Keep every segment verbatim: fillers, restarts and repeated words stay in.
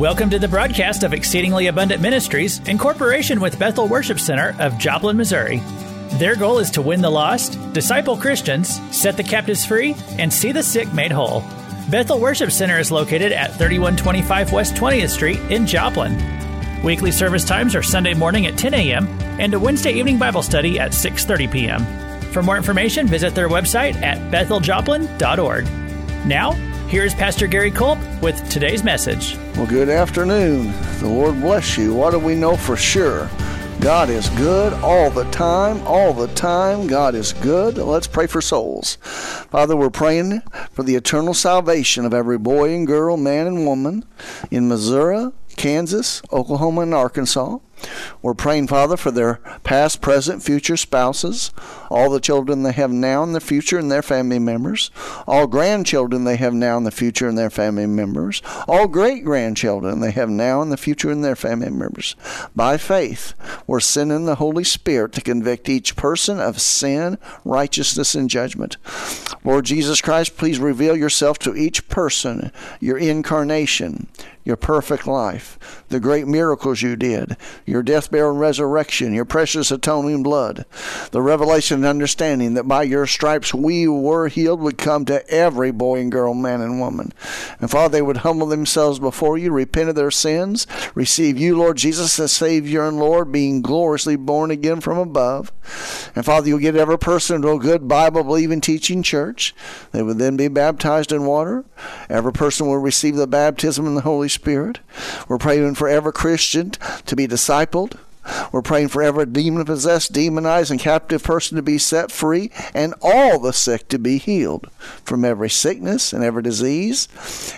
Welcome to the broadcast of Exceedingly Abundant Ministries in cooperation with Bethel Worship Center of Joplin, Missouri. Their goal is to win the lost, disciple Christians, set the captives free, and see the sick made whole. Bethel Worship Center is located at thirty-one twenty-five West twentieth Street in Joplin. Weekly service times are Sunday morning at ten a.m. and a Wednesday evening Bible study at six thirty p.m. For more information, visit their website at bethel joplin dot org. Now, here is Pastor Gary Culp with today's message. Well, good afternoon. The Lord bless you. What do we know for sure? God is good all the time, all the time. God is good. Let's pray for souls. Father, we're praying for the eternal salvation of every boy and girl, man and woman in Missouri, Kansas, Oklahoma, and Arkansas. We're praying, Father, for their past, present, future spouses, all the children they have now in the future and their family members, all grandchildren they have now in the future and their family members, all great-grandchildren they have now in the future and their family members. By faith, we're sending the Holy Spirit to convict each person of sin, righteousness, and judgment. Lord Jesus Christ, please reveal yourself to each person, your incarnation, your perfect life, the great miracles you did, your death, burial, and resurrection, your precious atoning blood, the revelation and understanding that by your stripes we were healed would come to every boy and girl, man and woman. And Father, they would humble themselves before you, repent of their sins, receive you, Lord Jesus, as Savior and Lord, being gloriously born again from above. And Father, you'll get every person into a good Bible-believing teaching church. They would then be baptized in water. Every person will receive the baptism in the Holy Spirit. We're praying for every Christian to be discipled. We're praying for every demon-possessed, demonized, and captive person to be set free, and all the sick to be healed from every sickness and every disease.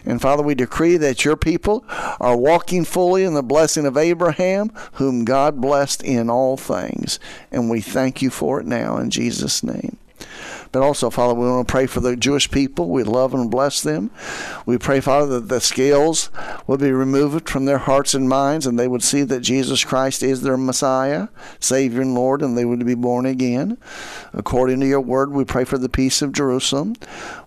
And Father, we decree that your people are walking fully in the blessing of Abraham, whom God blessed in all things. And we thank you for it now in Jesus' name. But also, Father, we want to pray for the Jewish people. We love and bless them. We pray, Father, that the scales will be removed from their hearts and minds, and they would see that Jesus Christ is their Messiah, Savior, and Lord, and they would be born again. According to your word, we pray for the peace of Jerusalem.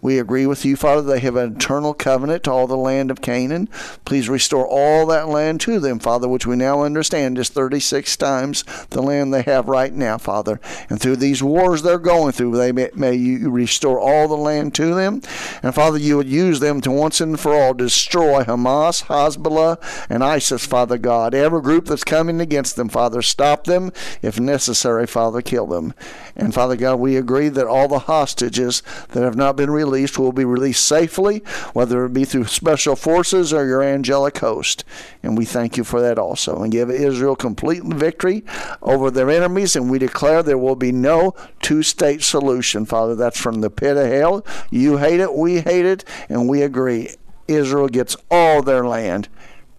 We agree with you, Father, they have an eternal covenant to all the land of Canaan. Please restore all that land to them, Father, which we now understand is thirty-six times the land they have right now, Father. And through these wars they're going through, they may you restore all the land to them. And Father, you would use them to once and for all destroy Hamas, Hezbollah, and ISIS, Father God. Every group that's coming against them, Father, stop them. If necessary, Father, kill them. And Father God, we agree that all the hostages that have not been released will be released safely, whether it be through special forces or your angelic host. And we thank you for that also. And give Israel complete victory over their enemies, and we declare there will be no two-state solution, Father. That's from the pit of hell. You hate it, we hate it, and we agree. Israel gets all their land,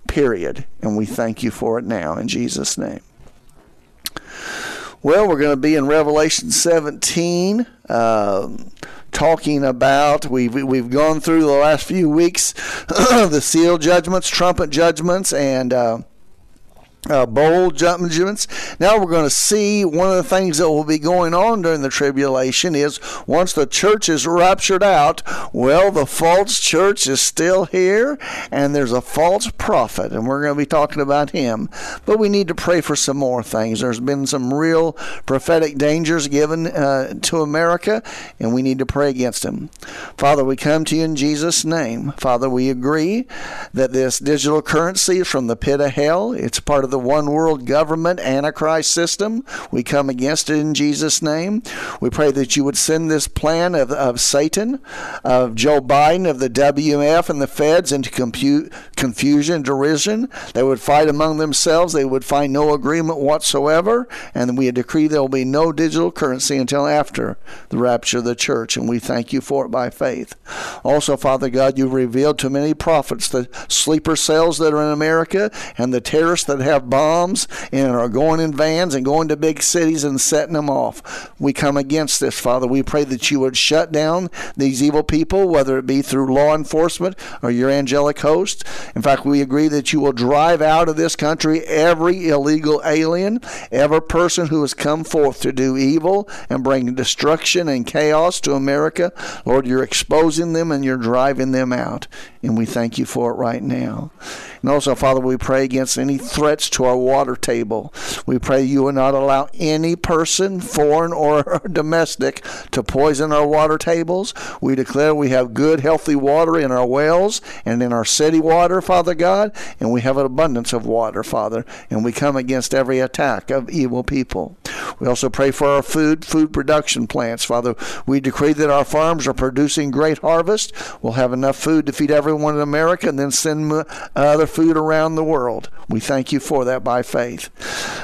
period. And we thank you for it now in Jesus' name. Well, we're going to be in Revelation seventeen. Um, talking about, we've, we've gone through the last few weeks the seal judgments, trumpet judgments, and uh, Uh, bold judgments. Now we're going to see one of the things that will be going on during the tribulation is once the church is raptured out, well, the false church is still here, and there's a false prophet, and we're going to be talking about him. But we need to pray for some more things. There's been some real prophetic dangers given uh, to America, and we need to pray against them. Father, we come to you in Jesus' name. Father, we agree that this digital currency is from the pit of hell. It's part of the The one world government Antichrist system. We come against it in Jesus' name. We pray that you would send this plan of, of Satan, of Joe Biden, of the W M F and the feds into compute, confusion, derision. They would fight among themselves. They would find no agreement whatsoever. And we decree there will be no digital currency until after the rapture of the church. And we thank you for it by faith. Also, Father God, you've revealed to many prophets the sleeper cells that are in America and the terrorists that have smart bombs and are going in vans and going to big cities and setting them off. We come against this, Father. We pray that you would shut down these evil people, whether it be through law enforcement or your angelic host. In fact, we agree that you will drive out of this country every illegal alien, every person who has come forth to do evil and bring destruction and chaos to America. Lord, you're exposing them and you're driving them out. And we thank you for it right now. And also, Father, we pray against any threats to our water table. We pray you will not allow any person, foreign or domestic, to poison our water tables. We declare we have good, healthy water in our wells and in our city water, Father God, and we have an abundance of water, Father, and we come against every attack of evil people. We also pray for our food, food production plants, Father. We decree that our farms are producing great harvest. We'll have enough food to feed everyone in America and then send other food around the world. We thank you for that by faith.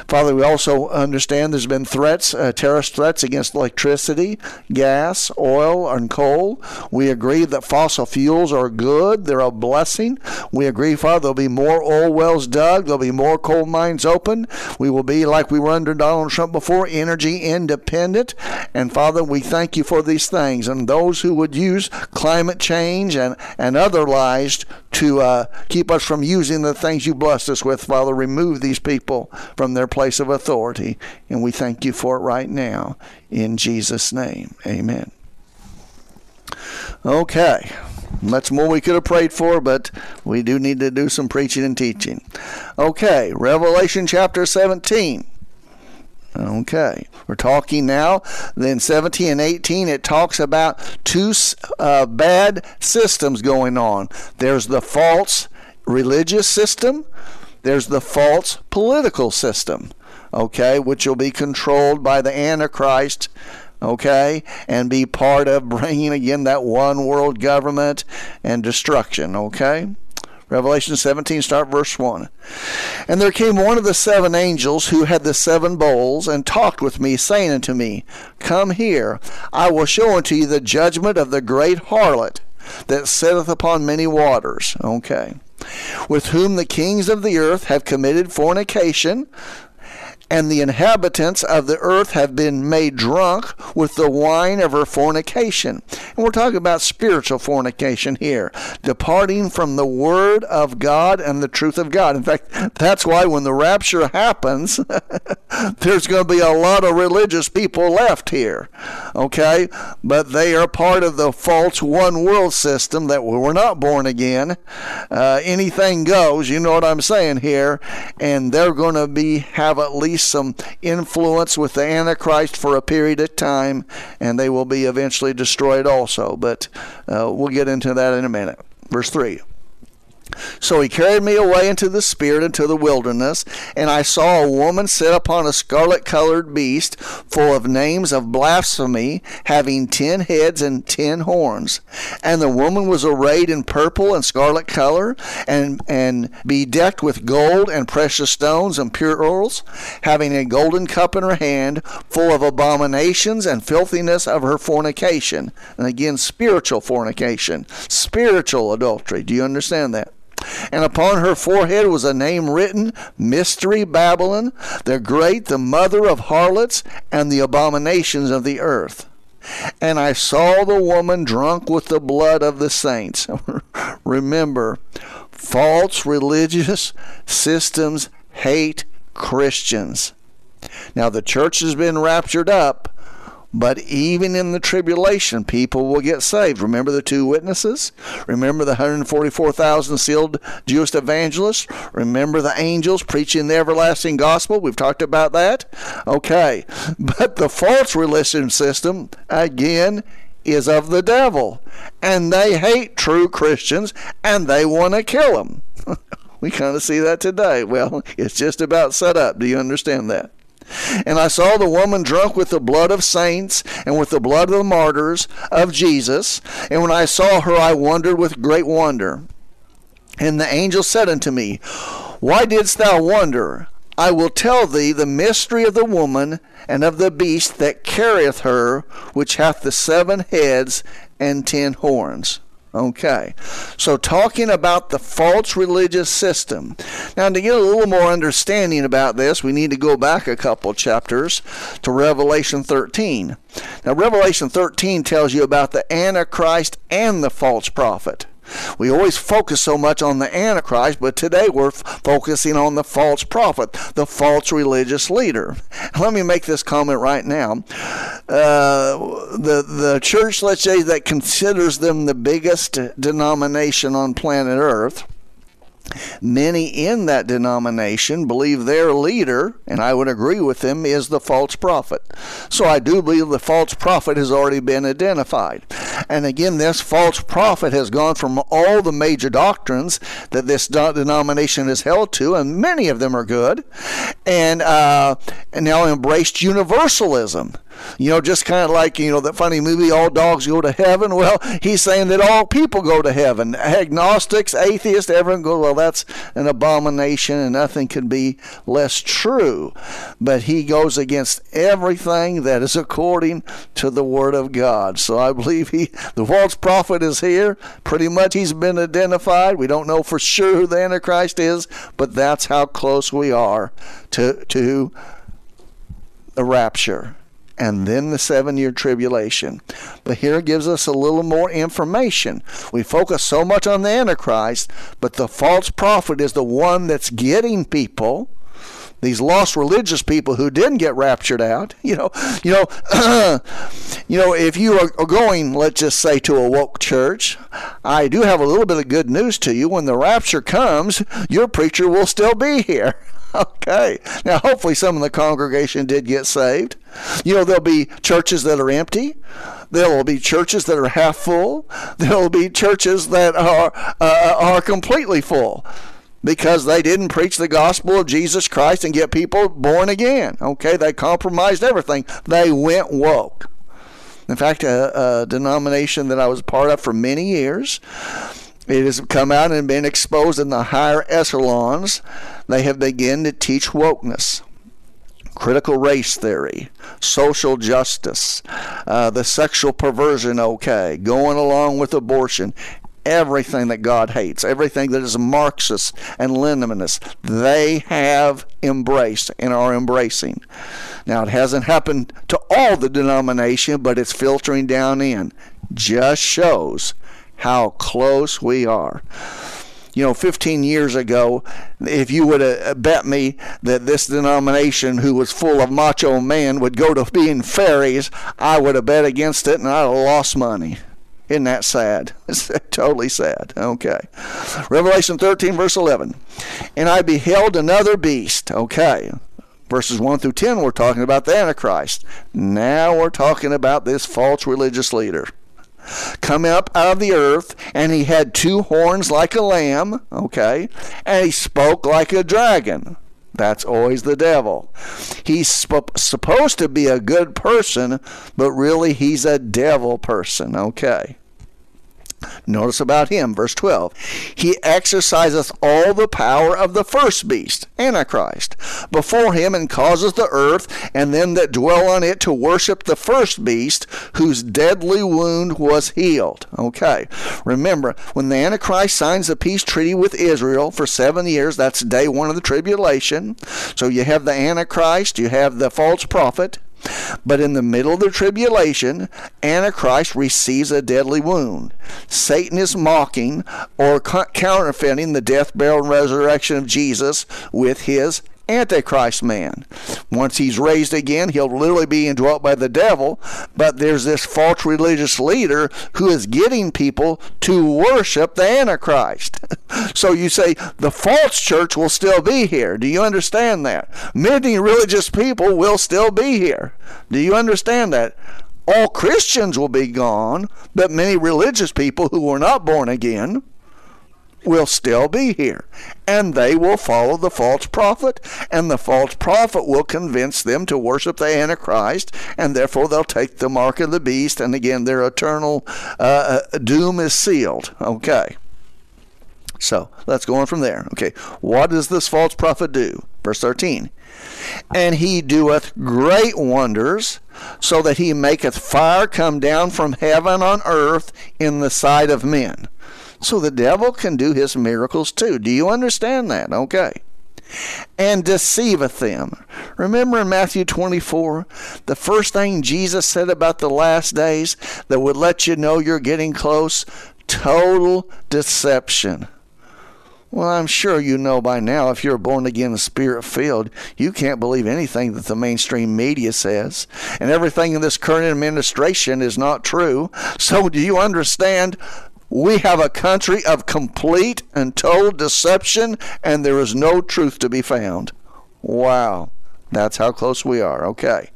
Father, we also understand there's been threats, uh, terrorist threats against electricity, gas, oil, and coal. We agree that fossil fuels are good. They're a blessing. We agree, Father, there'll be more oil wells dug. There'll be more coal mines open. We will be, like we were under Donald Trump before, energy independent. And Father, we thank you for these things. And those who would use climate change and, and other lies to uh, keep us from using the things you blessed us with, Father, remove these people from their place of authority. And we thank you for it right now. In Jesus' name, amen. Okay. That's more we could have prayed for, but we do need to do some preaching and teaching. Okay, Revelation chapter seventeen. Okay, we're talking now. Then seventeen and eighteen, it talks about two uh, bad systems going on. There's the false religious system. There's the false political system, okay, which will be controlled by the Antichrist, okay, and be part of bringing again that one world government and destruction, okay? Revelation seventeen, start verse one. And there came one of the seven angels who had the seven bowls, and talked with me, saying unto me, Come here, I will show unto you the judgment of the great harlot that sitteth upon many waters, okay, with whom the kings of the earth have committed fornication, and the inhabitants of the earth have been made drunk with the wine of her fornication. And we're talking about spiritual fornication here, departing from the word of God and the truth of God. In fact, that's why when the rapture happens, there's going to be a lot of religious people left here, okay? But they are part of the false one world system that we were not born again. Uh, anything goes, you know what I'm saying here, and they're going to be have at least some influence with the Antichrist for a period of time, and they will be eventually destroyed also. But uh, we'll get into that in a minute. Verse three. So he carried me away into the spirit, into the wilderness, and I saw a woman sit upon a scarlet-colored beast, full of names of blasphemy, having ten heads and ten horns. And the woman was arrayed in purple and scarlet color, and, and bedecked with gold and precious stones and pure pearls, having a golden cup in her hand, full of abominations and filthiness of her fornication. And again, spiritual fornication, spiritual adultery. Do you understand that? And upon her forehead was a name written, Mystery Babylon, the great, the mother of harlots, and the abominations of the earth. And I saw the woman drunk with the blood of the saints. Remember, false religious systems hate Christians. Now, the church has been raptured up, but even in the tribulation, people will get saved. Remember the two witnesses? Remember the one hundred forty-four thousand sealed Jewish evangelists? Remember the angels preaching the everlasting gospel? We've talked about that. Okay. But the false religion system, again, is of the devil. And they hate true Christians, and they want to kill them. We kind of see that today. Well, it's just about set up. Do you understand that? And I saw the woman drunk with the blood of saints and with the blood of the martyrs of Jesus. And when I saw her, I wondered with great wonder. And the angel said unto me, Why didst thou wonder? I will tell thee the mystery of the woman and of the beast that carrieth her, which hath the seven heads and ten horns. Okay, so talking about the false religious system. Now, to get a little more understanding about this, we need to go back a couple chapters to Revelation thirteen. Now, Revelation thirteen tells you about the Antichrist and the false prophet. We always focus so much on the Antichrist, but today we're focusing on the false prophet, the false religious leader. Let me make this comment right now. Uh, the, the church, let's say, that considers them the biggest denomination on planet Earth, many in that denomination believe their leader, and I would agree with them, is the false prophet. So I do believe the false prophet has already been identified. And again, this false prophet has gone from all the major doctrines that this denomination is held to, and many of them are good, and, uh, and now embraced universalism. You know, just kind of like, you know, that funny movie, All Dogs Go to Heaven. Well, he's saying that all people go to heaven. Agnostics, atheists, everyone goes, well, that's an abomination and nothing could be less true. But he goes against everything that is according to the Word of God. So I believe he, the false prophet is here. Pretty much he's been identified. We don't know for sure who the Antichrist is, but that's how close we are to, to the rapture. And then the seven-year tribulation. But here it gives us a little more information. We focus so much on the Antichrist, but the false prophet is the one that's getting people, these lost religious people who didn't get raptured out. You know, you know, you know, if you are going, let's just say, to a woke church, I do have a little bit of good news to you. When the rapture comes, your preacher will still be here. Okay. Now, hopefully some of the congregation did get saved. You know, there'll be churches that are empty. There'll be churches that are half full. There'll be churches that are uh, are completely full because they didn't preach the gospel of Jesus Christ and get people born again. Okay, they compromised everything. They went woke. In fact, a, a denomination that I was part of for many years, it has come out and been exposed in the higher echelons. They have begun to teach wokeness, critical race theory, social justice, uh, the sexual perversion, okay, going along with abortion, everything that God hates, everything that is Marxist and Leninist, they have embraced and are embracing. Now, it hasn't happened to all the denomination, but it's filtering down in. Just shows how close we are. You know, fifteen years ago, if you would have bet me that this denomination, who was full of macho men, would go to being fairies, I would have bet against it, and I'd have lost money. Isn't that sad? It's totally sad. Okay. Revelation thirteen, verse eleven. And I beheld another beast. Okay. Verses one through ten, we're talking about the Antichrist. Now we're talking about this false religious leader. Come up out of the earth, and he had two horns like a lamb, okay, and he spoke like a dragon. That's always the devil. He's sp- supposed to be a good person, but really he's a devil person, okay. Notice about him, verse twelve. He exerciseth all the power of the first beast, Antichrist, before him, and causeth the earth and them that dwell on it to worship the first beast, whose deadly wound was healed. Okay. Remember, when the Antichrist signs the peace treaty with Israel for seven years, that's day one of the tribulation. So you have the Antichrist, you have the false prophet. But in the middle of the tribulation, Antichrist receives a deadly wound. Satan is mocking or counterfeiting the death, burial, and resurrection of Jesus with his Antichrist man. Once he's raised again, he'll literally be indwelt by the devil. But there's this false religious leader who is getting people to worship the Antichrist. So you say the false church will still be here. Do you understand that? Many religious people will still be here. Do you understand that? All Christians will be gone, but many religious people who were not born again will still be here, and they will follow the false prophet, and the false prophet will convince them to worship the Antichrist, and therefore they'll take the mark of the beast, and again their eternal uh, doom is sealed. Okay, so let's go on from there. Okay, what does this false prophet do? Verse thirteen, and he doeth great wonders, so that he maketh fire come down from heaven on earth in the sight of men. So the devil can do his miracles too. Do you understand that? Okay. And deceiveth them. Remember in Matthew twenty-four, the first thing Jesus said about the last days that would let you know you're getting close? Total deception. Well, I'm sure you know by now, if you're born again and spirit-filled, you can't believe anything that the mainstream media says. And everything in this current administration is not true. So do you understand? We have a country of complete and total deception, and there is no truth to be found. Wow. That's how close we are. Okay.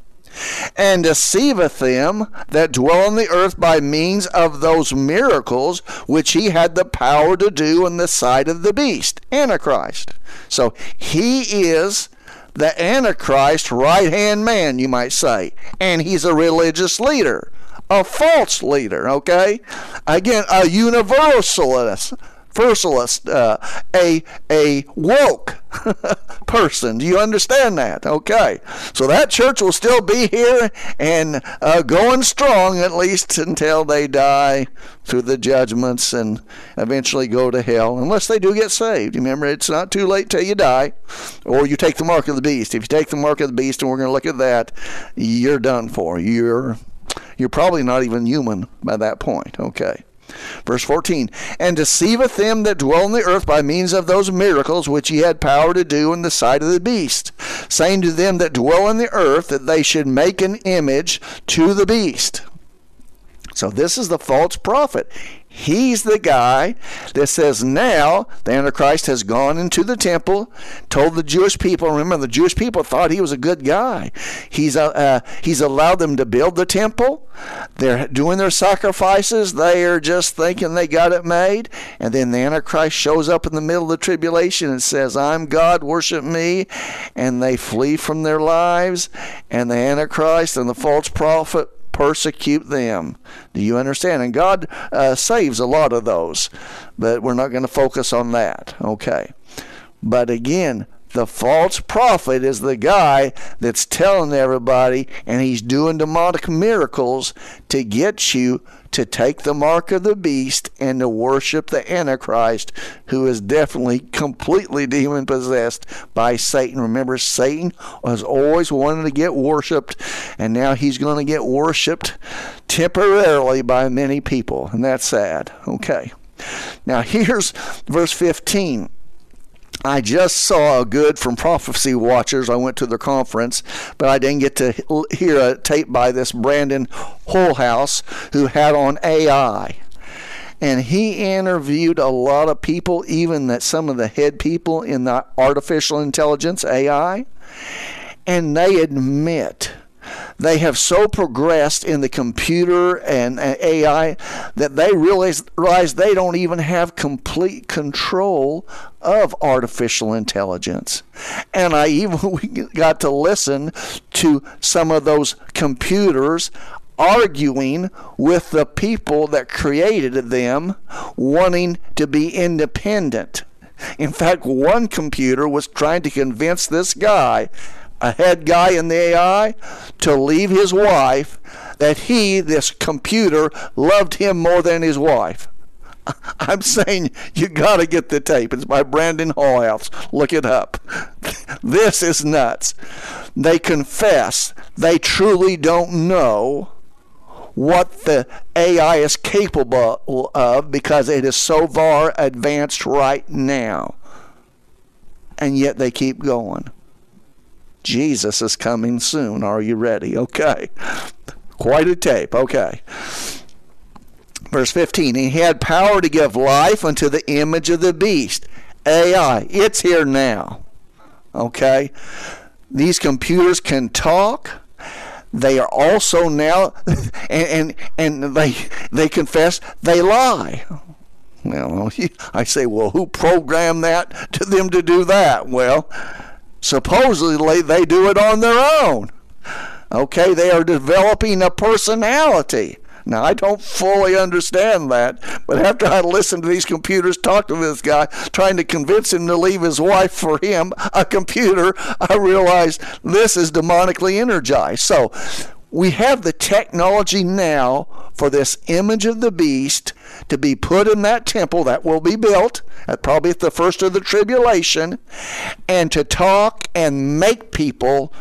And deceiveth them that dwell on the earth by means of those miracles which he had the power to do in the sight of the beast, Antichrist. So he is the Antichrist right-hand man, you might say, and he's a religious leader, a false leader, okay? Again, a universalist. Universalist, uh, a a woke person. Do you understand that? Okay. So that church will still be here and uh, going strong, at least until they die through the judgments and eventually go to hell, unless they do get saved. Remember, it's not too late till you die, or you take the mark of the beast. If you take the mark of the beast, and we're going to look at that, you're done for. You're you're probably not even human by that point. Okay. Verse fourteen, and deceiveth them that dwell on the earth by means of those miracles which he had power to do in the sight of the beast, saying to them that dwell on the earth that they should make an image to the beast. So this is the false prophet. He's the guy that says now the Antichrist has gone into the temple, told the Jewish people. Remember, the Jewish people thought he was a good guy. He's uh, uh, he's allowed them to build the temple. They're doing their sacrifices. They are just thinking they got it made. And then the Antichrist shows up in the middle of the tribulation and says, I'm God, worship me. And they flee from their lives. And the Antichrist and the false prophet persecute them. Do you understand? And God uh, saves a lot of those, but we're not going to focus on that. Okay. But again, the false prophet is the guy that's telling everybody, and he's doing demonic miracles to get you to take the mark of the beast and to worship the Antichrist, who is definitely completely demon-possessed by Satan. Remember, Satan has always wanted to get worshipped, and now he's going to get worshipped temporarily by many people, and that's sad. Okay. Now, here's verse fifteen. I just saw a good from Prophecy Watchers. I went to their conference, but I didn't get to hear a tape by this Brandon Holthaus, who had on A I. And he interviewed a lot of people, even that some of the head people in the artificial intelligence, A I. And they admit they have so progressed in the computer and A I that they realize, realize they don't even have complete control of artificial intelligence. And I even got to listen to some of those computers arguing with the people that created them, wanting to be independent. In fact, one computer was trying to convince this guy, a head guy in the A I, to leave his wife, that he, this computer, loved him more than his wife. I'm saying you got to get the tape. It's by Brandon Holthaus. Look it up. This is nuts. They confess they truly don't know what the A I is capable of because it is so far advanced right now. And yet they keep going. Jesus is coming soon. Are you ready? Okay. Quite a tape. Okay. Verse fifteen. He had power to give life unto the image of the beast. A I. It's here now. Okay. These computers can talk. They are also now, and, and, and they, they confess they lie. Well, I say, well, who programmed that to them to do that? Well, supposedly, they do it on their own. Okay, they are developing a personality. Now, I don't fully understand that, but after I listened to these computers talk to this guy, trying to convince him to leave his wife for him, a computer, I realized this is demonically energized. So we have the technology now for this image of the beast to be put in that temple that will be built at probably at the first of the tribulation, and to talk and make people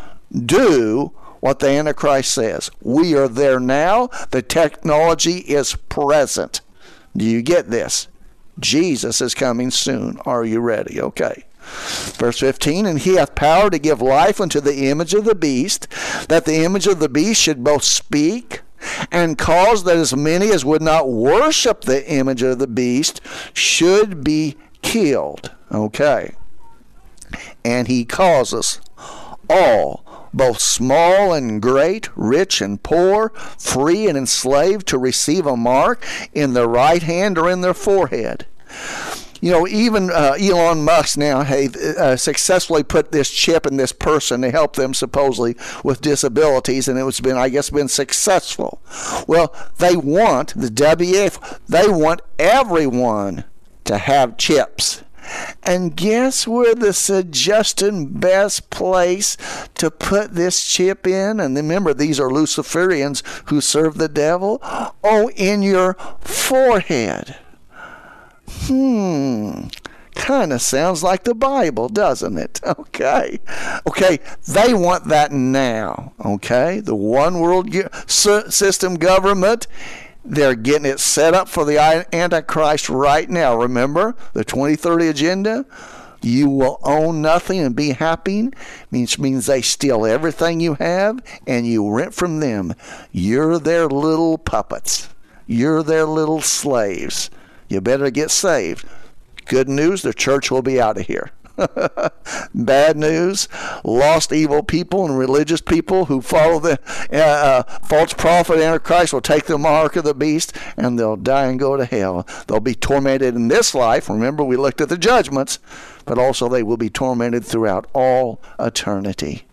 do what the Antichrist says. We are there now. The technology is present. Do you get this? Jesus is coming soon. Are you ready? Okay. Verse fifteen, and he hath power to give life unto the image of the beast, that the image of the beast should both speak and cause that as many as would not worship the image of the beast should be killed. Okay. And he causes all, both small and great, rich and poor, free and enslaved, to receive a mark in their right hand or in their forehead. You know, even uh, Elon Musk now have uh, successfully put this chip in this person to help them supposedly with disabilities, and it's been, I guess, been successful. Well, they want the W F, they want everyone to have chips. And guess where the suggested best place to put this chip in? And remember, these are Luciferians who serve the devil. Oh, in your forehead. Hmm. Kind of sounds like the Bible, doesn't it? Okay. Okay. They want that now. Okay. The one world system government. They're getting it set up for the Antichrist right now. Remember the twenty thirty agenda? You will own nothing and be happy, which means they steal everything you have and you rent from them. You're their little puppets. You're their little slaves. You better get saved. Good news, the church will be out of here. Bad news, lost evil people and religious people who follow the uh, false prophet Antichrist will take the mark of the beast, and they'll die and go to hell. They'll be tormented in this life. Remember, we looked at the judgments, but also they will be tormented throughout all eternity.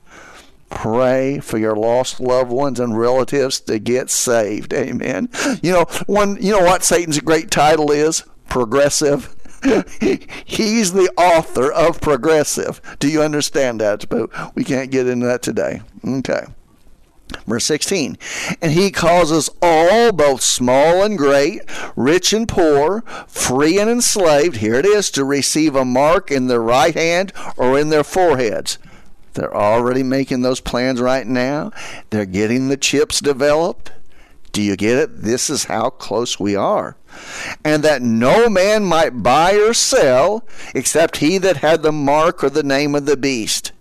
Pray for your lost loved ones and relatives to get saved. Amen. You know, one, you know what Satan's great title is? Progressive. He's the author of progressive. Do you understand that? But we can't get into that today. Okay. Verse sixteen, and he causes all, both small and great, rich and poor, free and enslaved, here it is, to receive a mark in their right hand or in their foreheads. They're already making those plans right now. They're getting the chips developed. Do you get it? This is how close we are. And that no man might buy or sell except he that had the mark or the name of the beast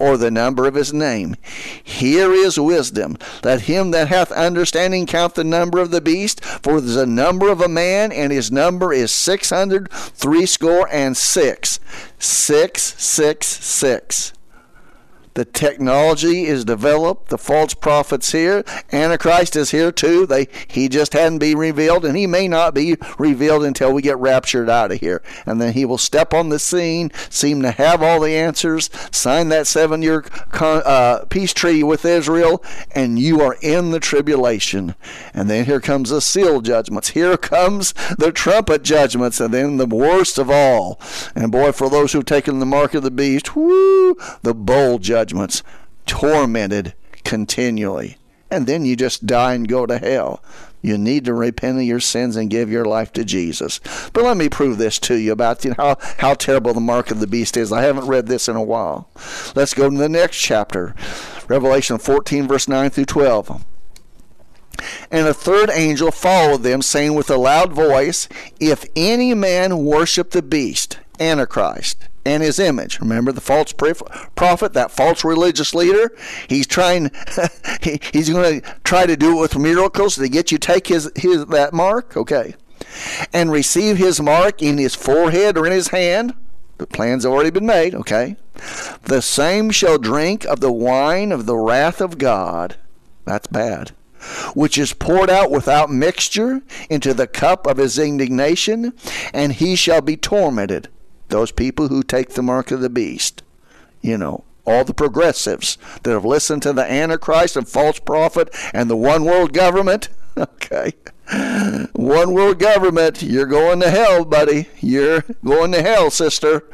or the number of his name. Here is wisdom. Let him that hath understanding count the number of the beast, for there is a number of a man, and his number is six hundred threescore and six. Six, six, six. The technology is developed. The false prophet's here. Antichrist is here too. They, he just hadn't been revealed, and he may not be revealed until we get raptured out of here. And then he will step on the scene, seem to have all the answers, sign that seven-year uh, peace treaty with Israel, and you are in the tribulation. And then here comes the seal judgments. Here comes the trumpet judgments, and then the worst of all. And boy, for those who've taken the mark of the beast, woo, the bold judgments. Judgments, tormented continually, and then you just die and go to hell. You need to repent of your sins and give your life to Jesus. But let me prove this to you about you know, how, how terrible the mark of the beast is. I haven't read this in a while. Let's go to the next chapter, Revelation fourteen, verse nine through twelve. And a third angel followed them, saying with a loud voice, if any man worship the beast, Antichrist, and his image. Remember the false prophet, that false religious leader? He's trying, he, he's going to try to do it with miracles to get you to take his, his, that mark, okay, and receive his mark in his forehead or in his hand. The plan's already been made, okay. The same shall drink of the wine of the wrath of God. That's bad. Which is poured out without mixture into the cup of his indignation, and he shall be tormented. Those people who take the mark of the beast, you know, all the progressives that have listened to the Antichrist and false prophet and the one world government, Okay. One world government, you're going to hell, buddy. You're going to hell, sister.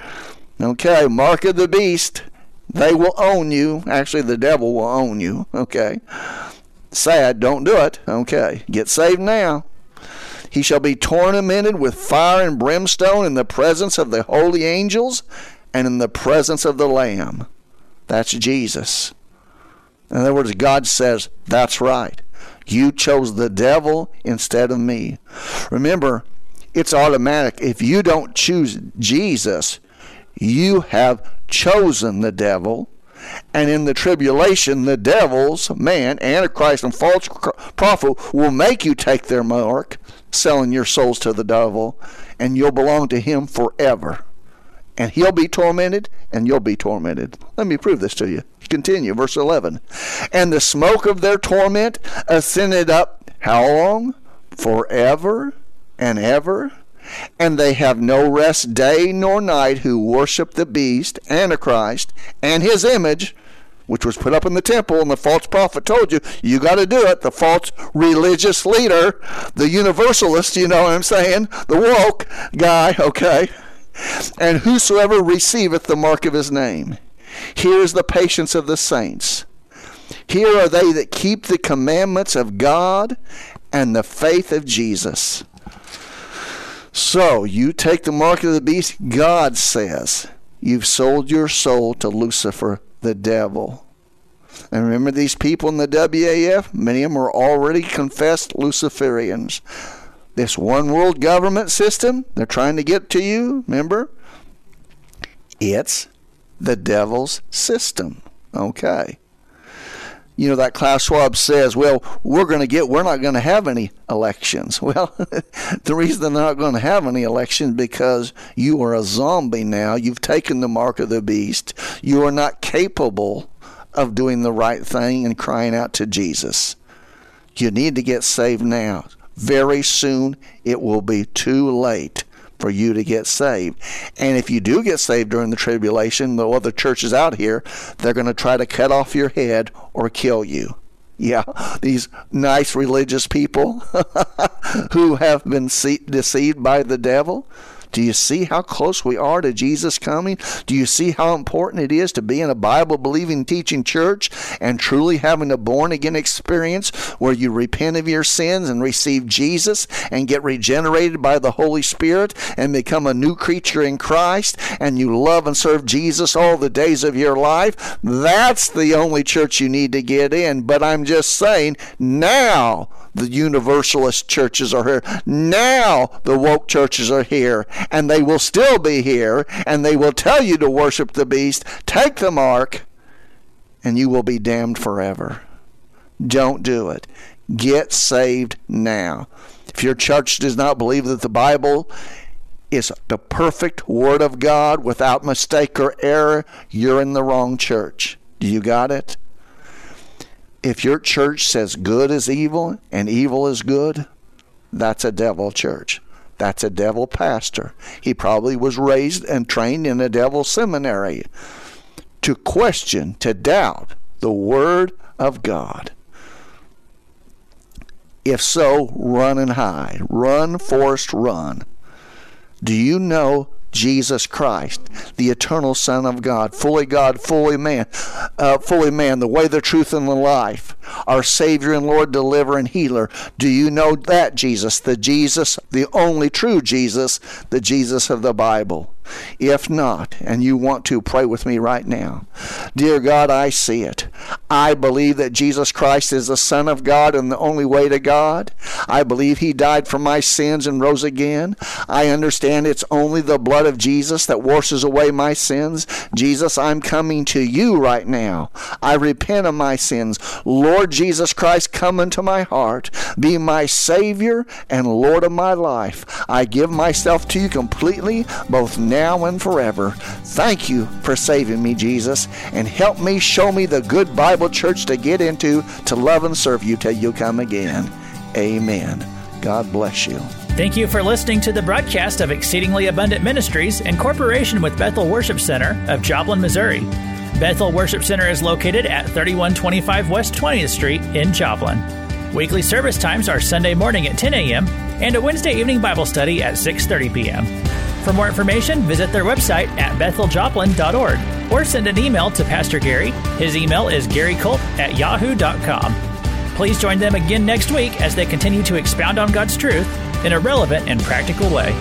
Okay, mark of the beast. They will own you. Actually, the devil will own you. Okay. Sad, don't do it. Okay. Get saved now. He shall be tormented with fire and brimstone in the presence of the holy angels and in the presence of the Lamb. That's Jesus. In other words, God says, that's right. You chose the devil instead of me. Remember, it's automatic. If you don't choose Jesus, you have chosen the devil. And in the tribulation, the devils, man, Antichrist, and false prophet will make you take their mark, selling your souls to the devil, and you'll belong to him forever. And he'll be tormented, and you'll be tormented. Let me prove this to you. Continue, verse eleven. And the smoke of their torment ascended up, how long? Forever and ever. And they have no rest day nor night who worship the beast, Antichrist, and his image, which was put up in the temple, and the false prophet told you, you got to do it. The false religious leader, the universalist, you know what I'm saying, the woke guy, okay. And whosoever receiveth the mark of his name. Here is the patience of the saints. Here are they that keep the commandments of God and the faith of Jesus. So, you take the mark of the beast, God says, you've sold your soul to Lucifer, the devil. And remember these people in the W A F? Many of them are already confessed Luciferians. This one world government system they're trying to get to you, remember? It's the devil's system. Okay. You know that Klaus Schwab says, well, we're going to get, we're not going to have any elections. Well, the reason they're not going to have any elections because you are a zombie now. You've taken the mark of the beast. You are not capable of doing the right thing and crying out to Jesus. You need to get saved now. Very soon it will be too late for you to get saved. And if you do get saved during the tribulation, though other churches out here, they're going to try to cut off your head or kill you. Yeah, these nice religious people who have been deceived by the devil. Do you see how close we are to Jesus coming? Do you see how important it is to be in a Bible-believing, teaching church and truly having a born-again experience where you repent of your sins and receive Jesus and get regenerated by the Holy Spirit and become a new creature in Christ and you love and serve Jesus all the days of your life? That's the only church you need to get in. But I'm just saying, now the universalist churches are here. Now the woke churches are here. And they will still be here, and they will tell you to worship the beast, take the mark, and you will be damned forever. Don't do it. Get saved now. If your church does not believe that the Bible is the perfect Word of God without mistake or error, you're in the wrong church. Do you got it? If your church says good is evil and evil is good, that's a devil church. That's a devil pastor. He probably was raised and trained in a devil seminary to question, to doubt the Word of God. If so, run and hide. Run, Forrest, run. Do you know Jesus Christ, the eternal Son of God, fully God, fully man, uh, fully man, the way, the truth, and the life, our Savior and Lord, deliverer and healer? Do you know that Jesus, the Jesus, the only true Jesus, the Jesus of the Bible? If not, and you want to, pray with me right now. Dear God, I see it. I believe that Jesus Christ is the Son of God and the only way to God. I believe He died for my sins and rose again. I understand it's only the blood of Jesus that washes away my sins. Jesus, I'm coming to you right now. I repent of my sins. Lord Jesus Christ, come into my heart. Be my Savior and Lord of my life. I give myself to you completely, both now Now and forever. Thank you for saving me, Jesus, and help me, show me the good Bible church to get into, to love and serve you till you come again. Amen. God bless you. Thank you for listening to the broadcast of Exceedingly Abundant Ministries in corporation with Bethel Worship Center of Joplin, Missouri. Bethel Worship Center is located at thirty-one twenty-five West twentieth Street in Joplin. Weekly service times are Sunday morning at ten a.m. and a Wednesday evening Bible study at six thirty p.m. For more information, visit their website at bethel joplin dot org or send an email to Pastor Gary. His email is garyculp at yahoo dot com. Please join them again next week as they continue to expound on God's truth in a relevant and practical way.